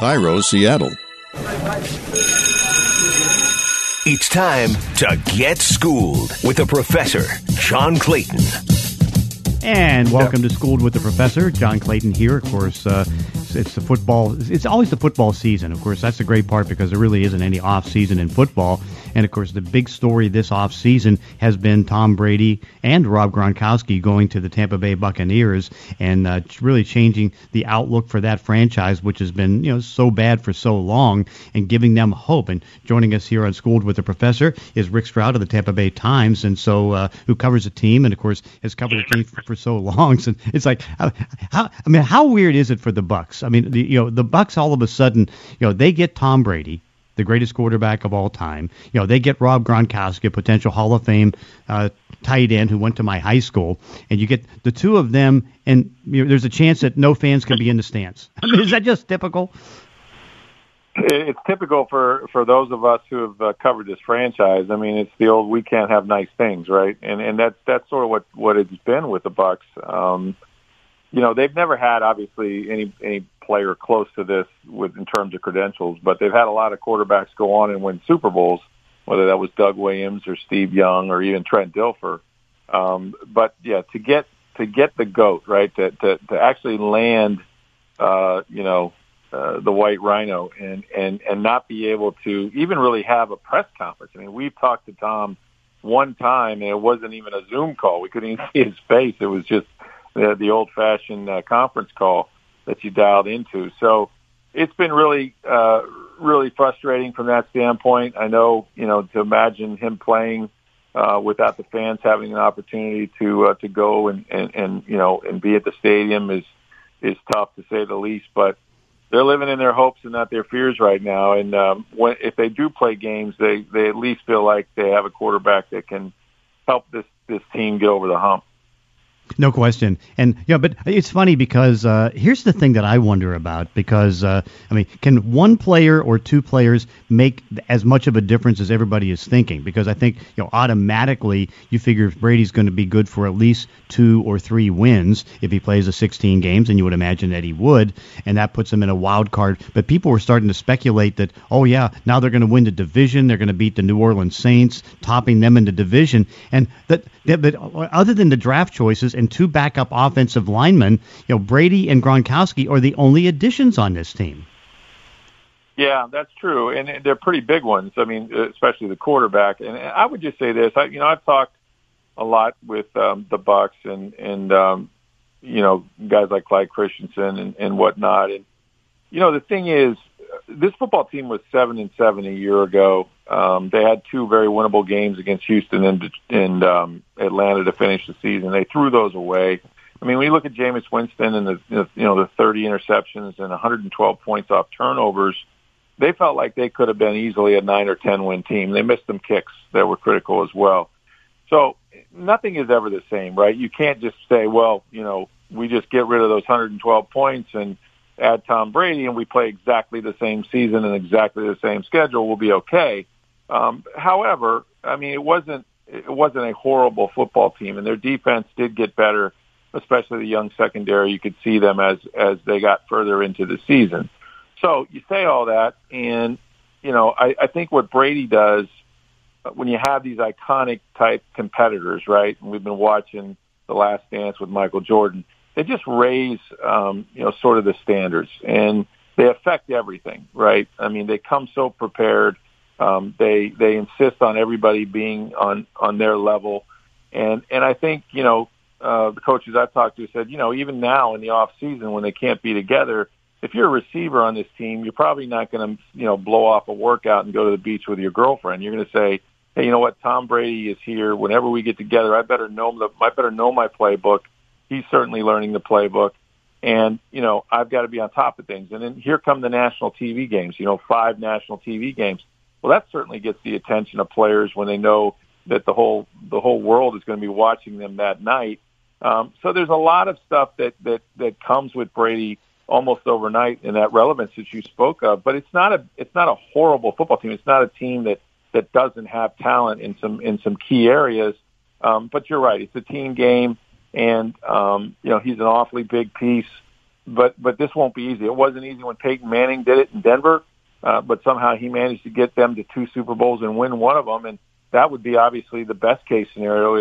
Cairo, Seattle. It's time to get schooled with the professor, John Clayton. And welcome to Schooled with the Professor, John Clayton here. Of course, it's the football. It's always the football season. Of course, that's the great part because there really isn't any off season in football. And of course, the big story this off season has been Tom Brady and Rob Gronkowski going to the Tampa Bay Buccaneers and really changing the outlook for that franchise, which has been so bad for so long, and giving them hope. And joining us here on Schooled with the Professor is Rick Stroud of the Tampa Bay Times, and so who covers the team and of course has covered the team for so long. So it's like, how weird is it for the Bucs? I mean, the Bucs all of a sudden, they get Tom Brady, the greatest quarterback of all time. They get Rob Gronkowski, a potential Hall of Fame tight end who went to my high school, and you get the two of them, and there's a chance that no fans can be in the stands. I mean, is that just typical? It's typical for those of us who have covered this franchise. I mean, it's the old "we can't have nice things," right? And that's sort of what it's been with the Bucs. They've never had obviously any player close to this in terms of credentials, but they've had a lot of quarterbacks go on and win Super Bowls, whether that was Doug Williams or Steve Young or even Trent Dilfer. But yeah, to get the GOAT, right? To actually land, the White Rhino and not be able to even really have a press conference. I mean, we've talked to Tom one time, and it wasn't even a Zoom call. We couldn't even see his face. It was just the old-fashioned conference call that you dialed into. So it's been really, really frustrating from that standpoint. I know, to imagine him playing without the fans having an opportunity to go and be at the stadium is tough to say the least. But they're living in their hopes and not their fears right now. And if they do play games, they at least feel like they have a quarterback that can help this team get over the hump. No question. And but it's funny because here's the thing that I wonder about, because can one player or two players make as much of a difference as everybody is thinking? Because I think automatically you figure if Brady's going to be good for at least 2 or 3 wins if he plays the 16 games, and you would imagine that he would, and that puts him in a wild card. But people were starting to speculate that, now they're going to win the division, they're going to beat the New Orleans Saints, topping them in the division. And but other than the draft choices and two backup offensive linemen, Brady and Gronkowski are the only additions on this team. Yeah, that's true, and they're pretty big ones. I mean, especially the quarterback. And I would just say this: I've talked a lot with the Bucs and guys like Clyde Christensen and whatnot. And the thing is, this football team was 7-7 a year ago. They had 2 very winnable games against Houston and Atlanta to finish the season. They threw those away. I mean, when you look at Jameis Winston and the 30 interceptions and 112 points off turnovers, they felt like they could have been easily a 9 or 10 win team. They missed some kicks that were critical as well. So nothing is ever the same, right? You can't just say, we just get rid of those 112 points and add Tom Brady and we play exactly the same season and exactly the same schedule, we'll be okay. However, I mean, it wasn't a horrible football team, and their defense did get better, especially the young secondary. You could see them as they got further into the season. So you say all that, and I think what Brady does when you have these iconic type competitors, right? And we've been watching The Last Dance with Michael Jordan. They just raise, sort of the standards, and they affect everything, right? I mean, they come so prepared. They insist on everybody being on their level. And I think, the coaches I've talked to said, even now in the off season when they can't be together, if you're a receiver on this team, you're probably not going to, blow off a workout and go to the beach with your girlfriend. You're going to say, hey, you know what? Tom Brady is here. Whenever we get together, I better know my playbook. He's certainly learning the playbook, and, I've got to be on top of things. And then here come the national TV games, 5 national TV games. Well, that certainly gets the attention of players when they know that the whole world is going to be watching them that night. So there's a lot of stuff that comes with Brady almost overnight, and that relevance that you spoke of. But it's not a horrible football team. It's not a team that doesn't have talent in some key areas. But you're right. It's a team game. And, he's an awfully big piece But this won't be easy. It wasn't easy when Peyton Manning did it in Denver, but somehow he managed to get them to 2 Super Bowls and win one of them, and that would be obviously the best case scenario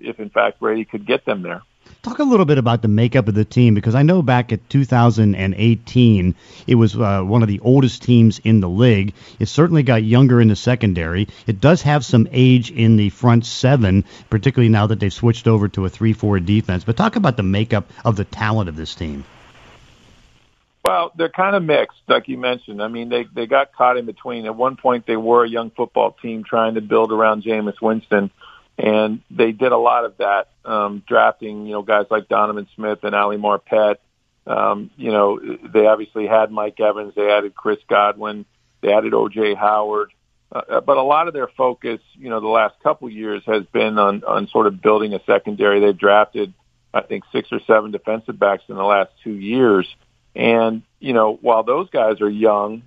if in fact Brady could get them there. Talk a little bit about the makeup of the team, because I know back at 2018, it was one of the oldest teams in the league. It certainly got younger in the secondary. It does have some age in the front seven, particularly now that they've switched over to a 3-4 defense. But talk about the makeup of the talent of this team. Well, they're kind of mixed, like you mentioned. I mean, they got caught in between. At one point, they were a young football team trying to build around Jameis Winston, and they did a lot of that, drafting, guys like Donovan Smith and Ali Marpet. They obviously had Mike Evans. They added Chris Godwin. They added O.J. Howard. But a lot of their focus, the last couple years has been on sort of building a secondary. They've drafted, I think, 6 or 7 defensive backs in the last 2 years. And, while those guys are young,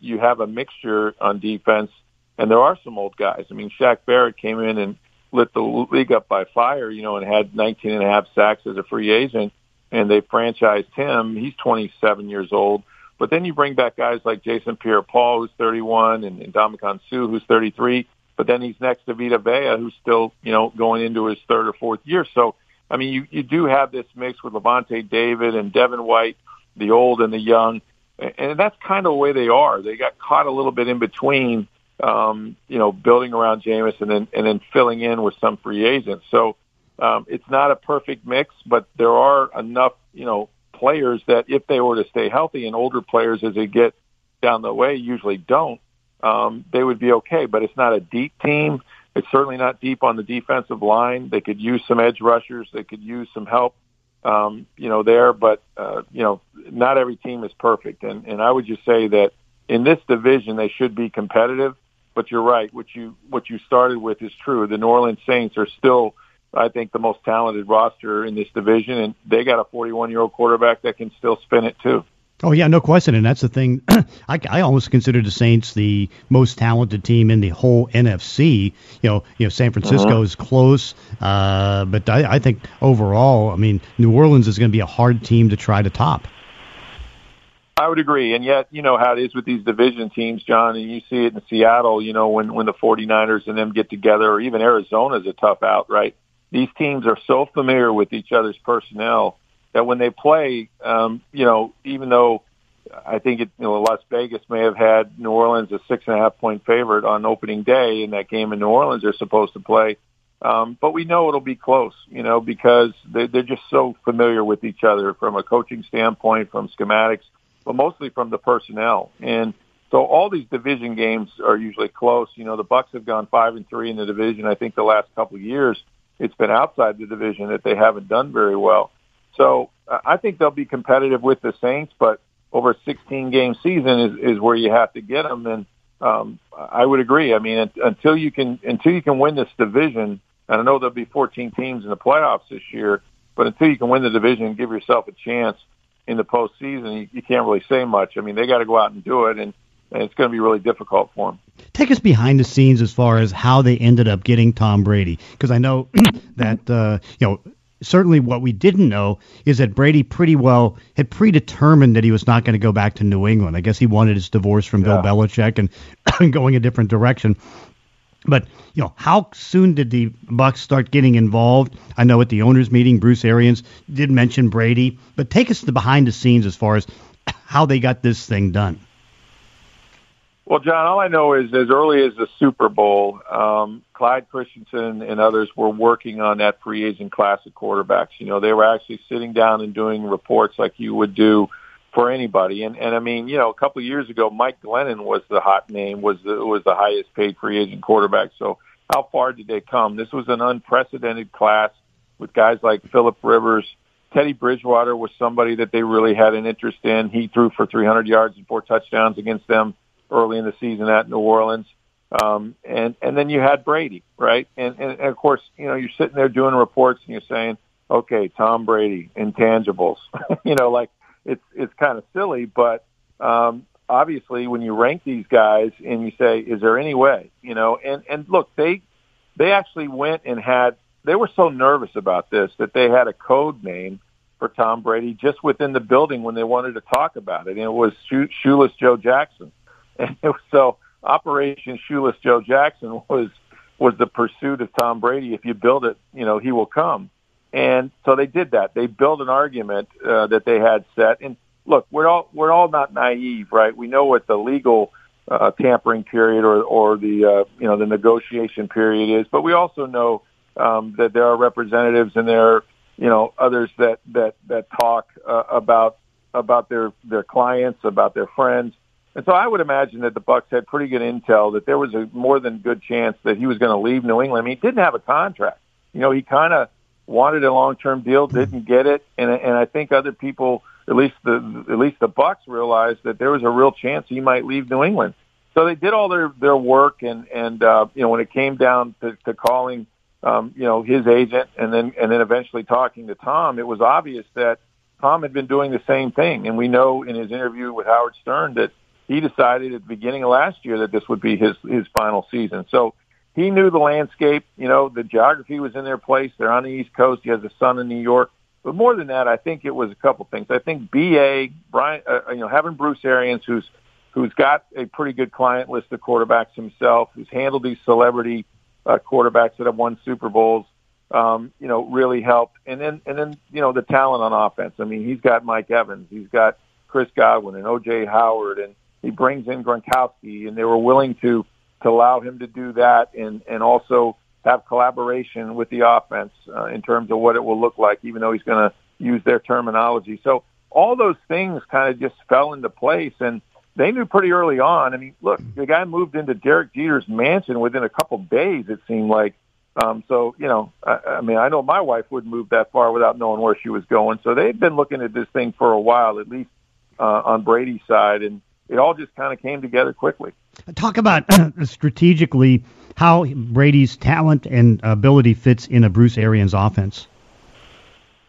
you have a mixture on defense, and there are some old guys. I mean, Shaq Barrett came in and lit the league up by fire, and had 19.5 sacks as a free agent, and they franchised him. He's 27 years old. But then you bring back guys like Jason Pierre-Paul, who's 31, and Dominick Suh, who's 33. But then he's next to Vita Vea, who's still, going into his 3rd or 4th year. So, I mean, you do have this mix with Levante David and Devin White, the old and the young, and that's kind of the way they are. They got caught a little bit in between, building around Jameis and then filling in with some free agents. So it's not a perfect mix, but there are enough, players that if they were to stay healthy, and older players as they get down the way usually don't, they would be okay. But it's not a deep team. It's certainly not deep on the defensive line. They could use some edge rushers. They could use some help. Not every team is perfect. And I would just say that in this division, they should be competitive, but you're right. What you started with is true. The New Orleans Saints are still, I think, the most talented roster in this division, and they got a 41-year-old quarterback that can still spin it too. Oh, yeah, no question, and that's the thing. I almost consider the Saints the most talented team in the whole NFC. San Francisco is close, but I think overall, I mean, New Orleans is going to be a hard team to try to top. I would agree, and yet, how it is with these division teams, John, and you see it in Seattle, when the 49ers and them get together, or even Arizona's a tough out, right? These teams are so familiar with each other's personnel that when they play, even though I think Las Vegas may have had New Orleans a 6.5-point favorite on opening day in that game in New Orleans they're supposed to play. But we know it'll be close, because they're just so familiar with each other from a coaching standpoint, from schematics, but mostly from the personnel. And so all these division games are usually close. The Bucs have gone 5-3 in the division. I think the last couple of years it's been outside the division that they haven't done very well. So I think they'll be competitive with the Saints, but over a 16-game season is where you have to get them. And I would agree. I mean, until you can win this division, and I know there'll be 14 teams in the playoffs this year, but until you can win the division and give yourself a chance in the postseason, you can't really say much. I mean, they got to go out and do it, and it's going to be really difficult for them. Take us behind the scenes as far as how they ended up getting Tom Brady, because I know that certainly what we didn't know is that Brady pretty well had predetermined that he was not going to go back to New England. I guess he wanted his divorce from Bill Belichick and going a different direction. But, how soon did the Bucs start getting involved? I know at the owners' meeting, Bruce Arians did mention Brady, but take us to behind the scenes as far as how they got this thing done. Well, John, all I know is as early as the Super Bowl, Clyde Christensen and others were working on that free agent class of quarterbacks. They were actually sitting down and doing reports like you would do for anybody. And I mean, a couple of years ago, Mike Glennon was the hot name, was the highest paid free agent quarterback. So how far did they come? This was an unprecedented class with guys like Phillip Rivers. Teddy Bridgewater was somebody that they really had an interest in. He threw for 300 yards and 4 touchdowns against them early in the season at New Orleans. And then you had Brady, right? And of course, you're sitting there doing reports and you're saying, okay, Tom Brady, intangibles, like it's kind of silly, but, obviously when you rank these guys and you say, is there any way, and look, they actually went and they were so nervous about this that they had a code name for Tom Brady just within the building when they wanted to talk about it. And it was Shoeless Joe Jackson. And it was, so Operation Shoeless Joe Jackson was the pursuit of Tom Brady. If you build it, you know, he will come. And so they did that. They built an argument that they had set. And look, we're all not naive, right? We know what the legal tampering period or the you know, the negotiation period is, but we also know that there are representatives and there are, you know, others that talk about their clients, about their friends. And so I would imagine that the Bucs had pretty good intel that there was a more than good chance that he was going to leave New England. I mean, he didn't have a contract. You know, he kind of wanted a long-term deal, didn't get it, and I think other people, at least the Bucs, realized that there was a real chance he might leave New England. So they did all their work, and you know, when it came down to calling you know, his agent and then eventually talking to Tom, it was obvious that Tom had been doing the same thing. And we know in his interview with Howard Stern that he decided at the beginning of last year that this would be his final season. So he knew the landscape, you know, the geography was in their place. They're on the East Coast. He has a son in New York. But more than that, I think it was a couple things. I think BA, Brian, you know, having Bruce Arians, who's got a pretty good client list of quarterbacks himself, who's handled these celebrity quarterbacks that have won Super Bowls, you know, really helped. And then, you know, the talent on offense. I mean, he's got Mike Evans. He's got Chris Godwin and O.J. Howard, and he brings in Gronkowski, and they were willing to allow him to do that and also have collaboration with the offense in terms of what it will look like, even though he's going to use their terminology. So all those things kind of just fell into place, and they knew pretty early on. I mean, look, the guy moved into Derek Jeter's mansion within a couple days, it seemed like. So, you know, I mean, I know my wife wouldn't move that far without knowing where she was going. So they've been looking at this thing for a while, at least on Brady's side, and it all just kind of came together quickly. Talk about strategically how Brady's talent and ability fits in a Bruce Arians offense.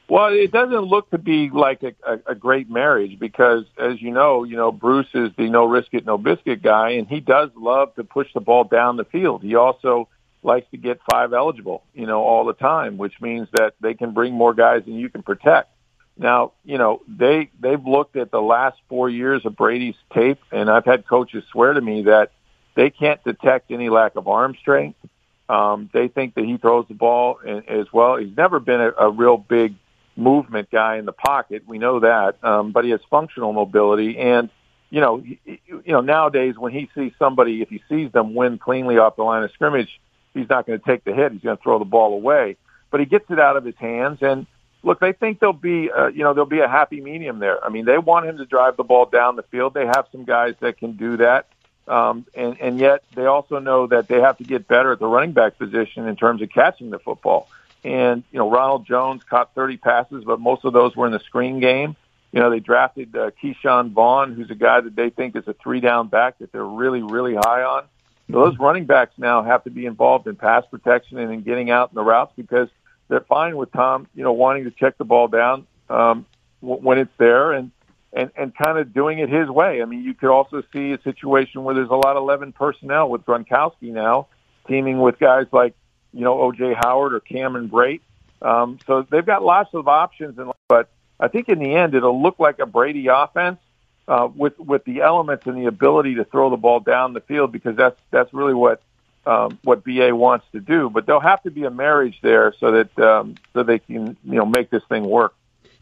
Well, it doesn't look to be like a great marriage because, as you know, Bruce is the no risk it, no biscuit guy, and he does love to push the ball down the field. He also likes to get five eligible, you know, all the time, which means that they can bring more guys than you can protect. Now, you know, they've looked at the last 4 years of Brady's tape, and I've had coaches swear to me that they can't detect any lack of arm strength. They think that he throws the ball as well. He's never been a real big movement guy in the pocket. We know that, but he has functional mobility. And, you know, nowadays when he sees somebody, if he sees them win cleanly off the line of scrimmage, he's not going to take the hit. He's going to throw the ball away. But he gets it out of his hands, and look, they think there'll be a happy medium there. I mean, they want him to drive the ball down the field. They have some guys that can do that. And yet they also know that they have to get better at the running back position in terms of catching the football. And, you know, Ronald Jones caught 30 passes, but most of those were in the screen game. You know, they drafted Keyshawn Vaughn, who's a guy that they think is a three-down back that they're really, really high on. So those running backs now have to be involved in pass protection and in getting out in the routes because they're fine with Tom, you know, wanting to check the ball down when it's there and kind of doing it his way. I mean, you could also see a situation where there's a lot of 11 personnel with Gronkowski now teaming with guys like, you know, O.J. Howard or Cameron Brate. So they've got lots of options, but I think in the end it'll look like a Brady offense with the elements and the ability to throw the ball down the field because that's really what BA wants to do. But there'll have to be a marriage there so that so they can, you know, make this thing work.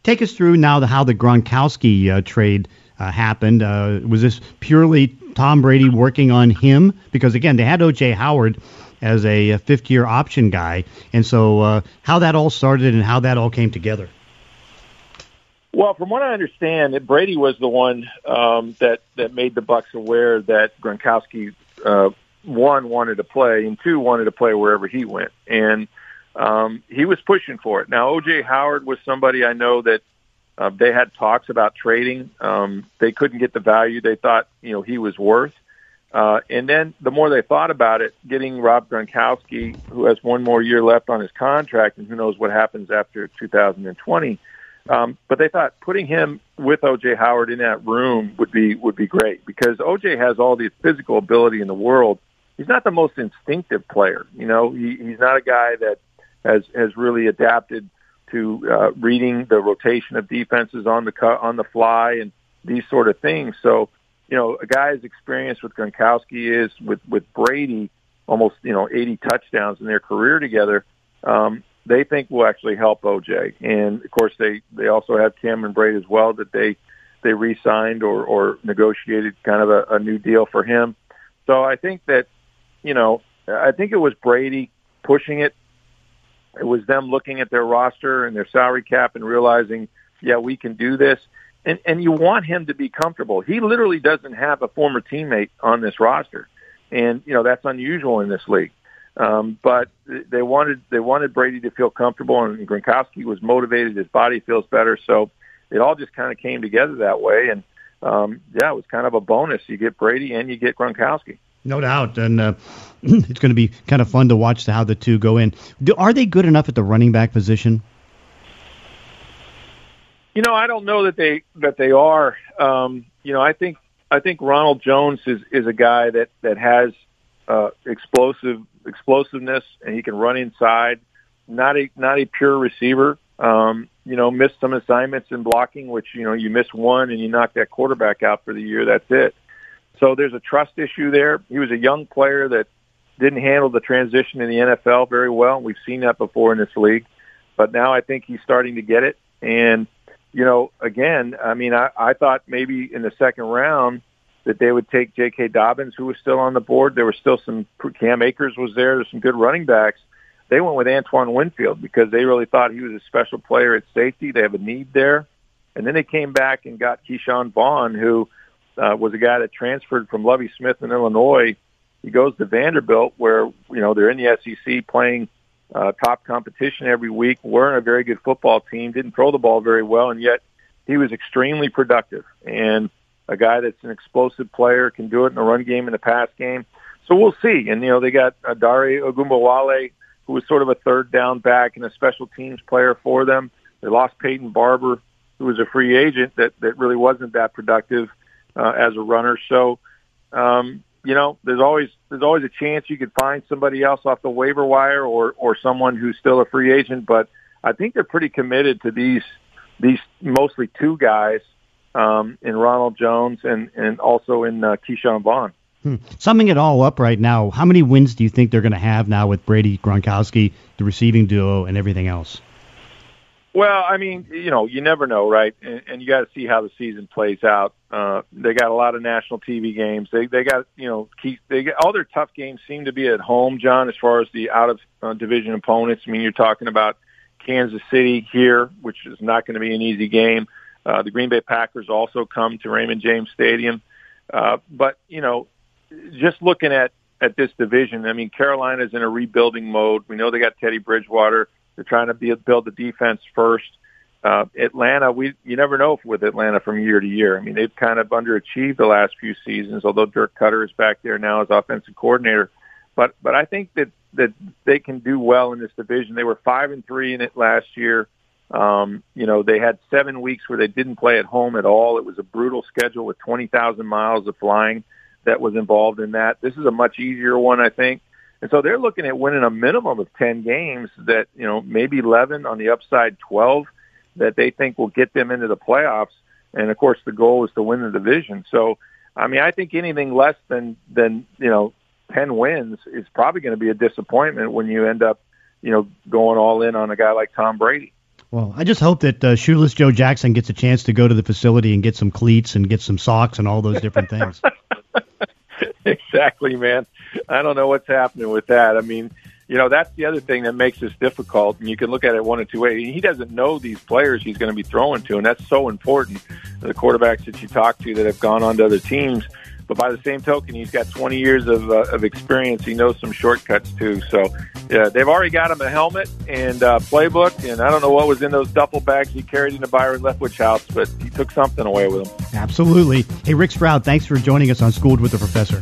Take us through now how the Gronkowski trade happened. Was this purely Tom Brady working on him? Because, again, they had O.J. Howard as a fifth-year option guy. And so how that all started and how that all came together. Well, from what I understand, Brady was the one that made the Bucs aware that Gronkowski, one, wanted to play, and two, wanted to play wherever he went. And he was pushing for it. Now, O.J. Howard was somebody I know that they had talks about trading. They couldn't get the value they thought, you know, he was worth. And then the more they thought about it, getting Rob Gronkowski, who has one more year left on his contract, and who knows what happens after 2020. But they thought putting him with O.J. Howard in that room would be great because O.J. has all the physical ability in the world. He's not the most instinctive player. You know, he's not a guy that has really adapted to reading the rotation of defenses on the fly and these sort of things. So, you know, a guy as experienced with Gronkowski is with Brady, almost, you know, 80 touchdowns in their career together, they think will actually help O.J. And, of course, they also have Cameron Brate as well that they re-signed or negotiated kind of a new deal for him. So I think that, you know, I think it was Brady pushing it. It was them looking at their roster and their salary cap and realizing, yeah, we can do this. And you want him to be comfortable. He literally doesn't have a former teammate on this roster. And, you know, that's unusual in this league. But they wanted Brady to feel comfortable, and Gronkowski was motivated. His body feels better. So it all just kind of came together that way. And, yeah, it was kind of a bonus. You get Brady and you get Gronkowski. No doubt. And it's going to be kind of fun to watch how the two go in. Are they good enough at the running back position? You know, I don't know that they are. You know, I think Ronald Jones is a guy that has explosiveness, and he can run inside. Not a pure receiver. You know, missed some assignments in blocking, which, you know, you miss one and you knock that quarterback out for the year. That's it. So there's a trust issue there. He was a young player that didn't handle the transition in the NFL very well. We've seen that before in this league, but now I think he's starting to get it. And, you know, again, I mean, I thought maybe in the second round that they would take J.K. Dobbins, who was still on the board. There were still some – Cam Akers was there. There's some good running backs. They went with Antoine Winfield because they really thought he was a special player at safety. They have a need there. And then they came back and got Keyshawn Vaughn, who was a guy that transferred from Lovie Smith in Illinois. He goes to Vanderbilt, where, you know, they're in the SEC playing – top competition every week, weren't a very good football team, didn't throw the ball very well, and yet he was extremely productive. And a guy that's an explosive player, can do it in the run game, in the pass game. So we'll see. And, you know, they got Adare Ogunbowale, who was sort of a third down back and a special teams player for them. They lost Peyton Barber, who was a free agent that really wasn't that productive as a runner. So, you know, there's always a chance you could find somebody else off the waiver wire or someone who's still a free agent. But I think they're pretty committed to these mostly two guys in Ronald Jones and also in Keyshawn Vaughn. Summing it all up right now, how many wins do you think they're going to have now with Brady, Gronkowski, the receiving duo, and everything else? Well, I mean, you know, you never know, right? And you got to see how the season plays out. They got a lot of national TV games. They got, you know, all their tough games seem to be at home, John, as far as the out-of-division opponents. I mean, you're talking about Kansas City here, which is not going to be an easy game. The Green Bay Packers also come to Raymond James Stadium. But, you know, just looking at this division, I mean, Carolina's in a rebuilding mode. We know they got Teddy Bridgewater. They're trying to build the defense first. Atlanta, you never know with Atlanta from year to year. I mean, they've kind of underachieved the last few seasons, although Dirk Cutter is back there now as offensive coordinator. But I think that they can do well in this division. They were 5-3 in it last year. You know, they had 7 weeks where they didn't play at home at all. It was a brutal schedule with 20,000 miles of flying that was involved in that. This is a much easier one, I think. And so they're looking at winning a minimum of 10 games that, you know, maybe 11 on the upside 12 that they think will get them into the playoffs. And, of course, the goal is to win the division. So, I mean, I think anything less than you know, 10 wins is probably going to be a disappointment when you end up, you know, going all in on a guy like Tom Brady. Well, I just hope that Shoeless Joe Jackson gets a chance to go to the facility and get some cleats and get some socks and all those different things. Exactly, man. I don't know what's happening with that. I mean, you know, that's the other thing that makes this difficult, and you can look at it one of two ways. He doesn't know these players he's going to be throwing to, and that's so important, the quarterbacks that you talk to that have gone on to other teams. But by the same token, he's got 20 years of experience. He knows some shortcuts, too. So, yeah, they've already got him a helmet and playbook, and I don't know what was in those duffel bags he carried into Byron Leftwich's house, but he took something away with him. Absolutely. Hey, Rick Stroud, thanks for joining us on Schooled with the Professor.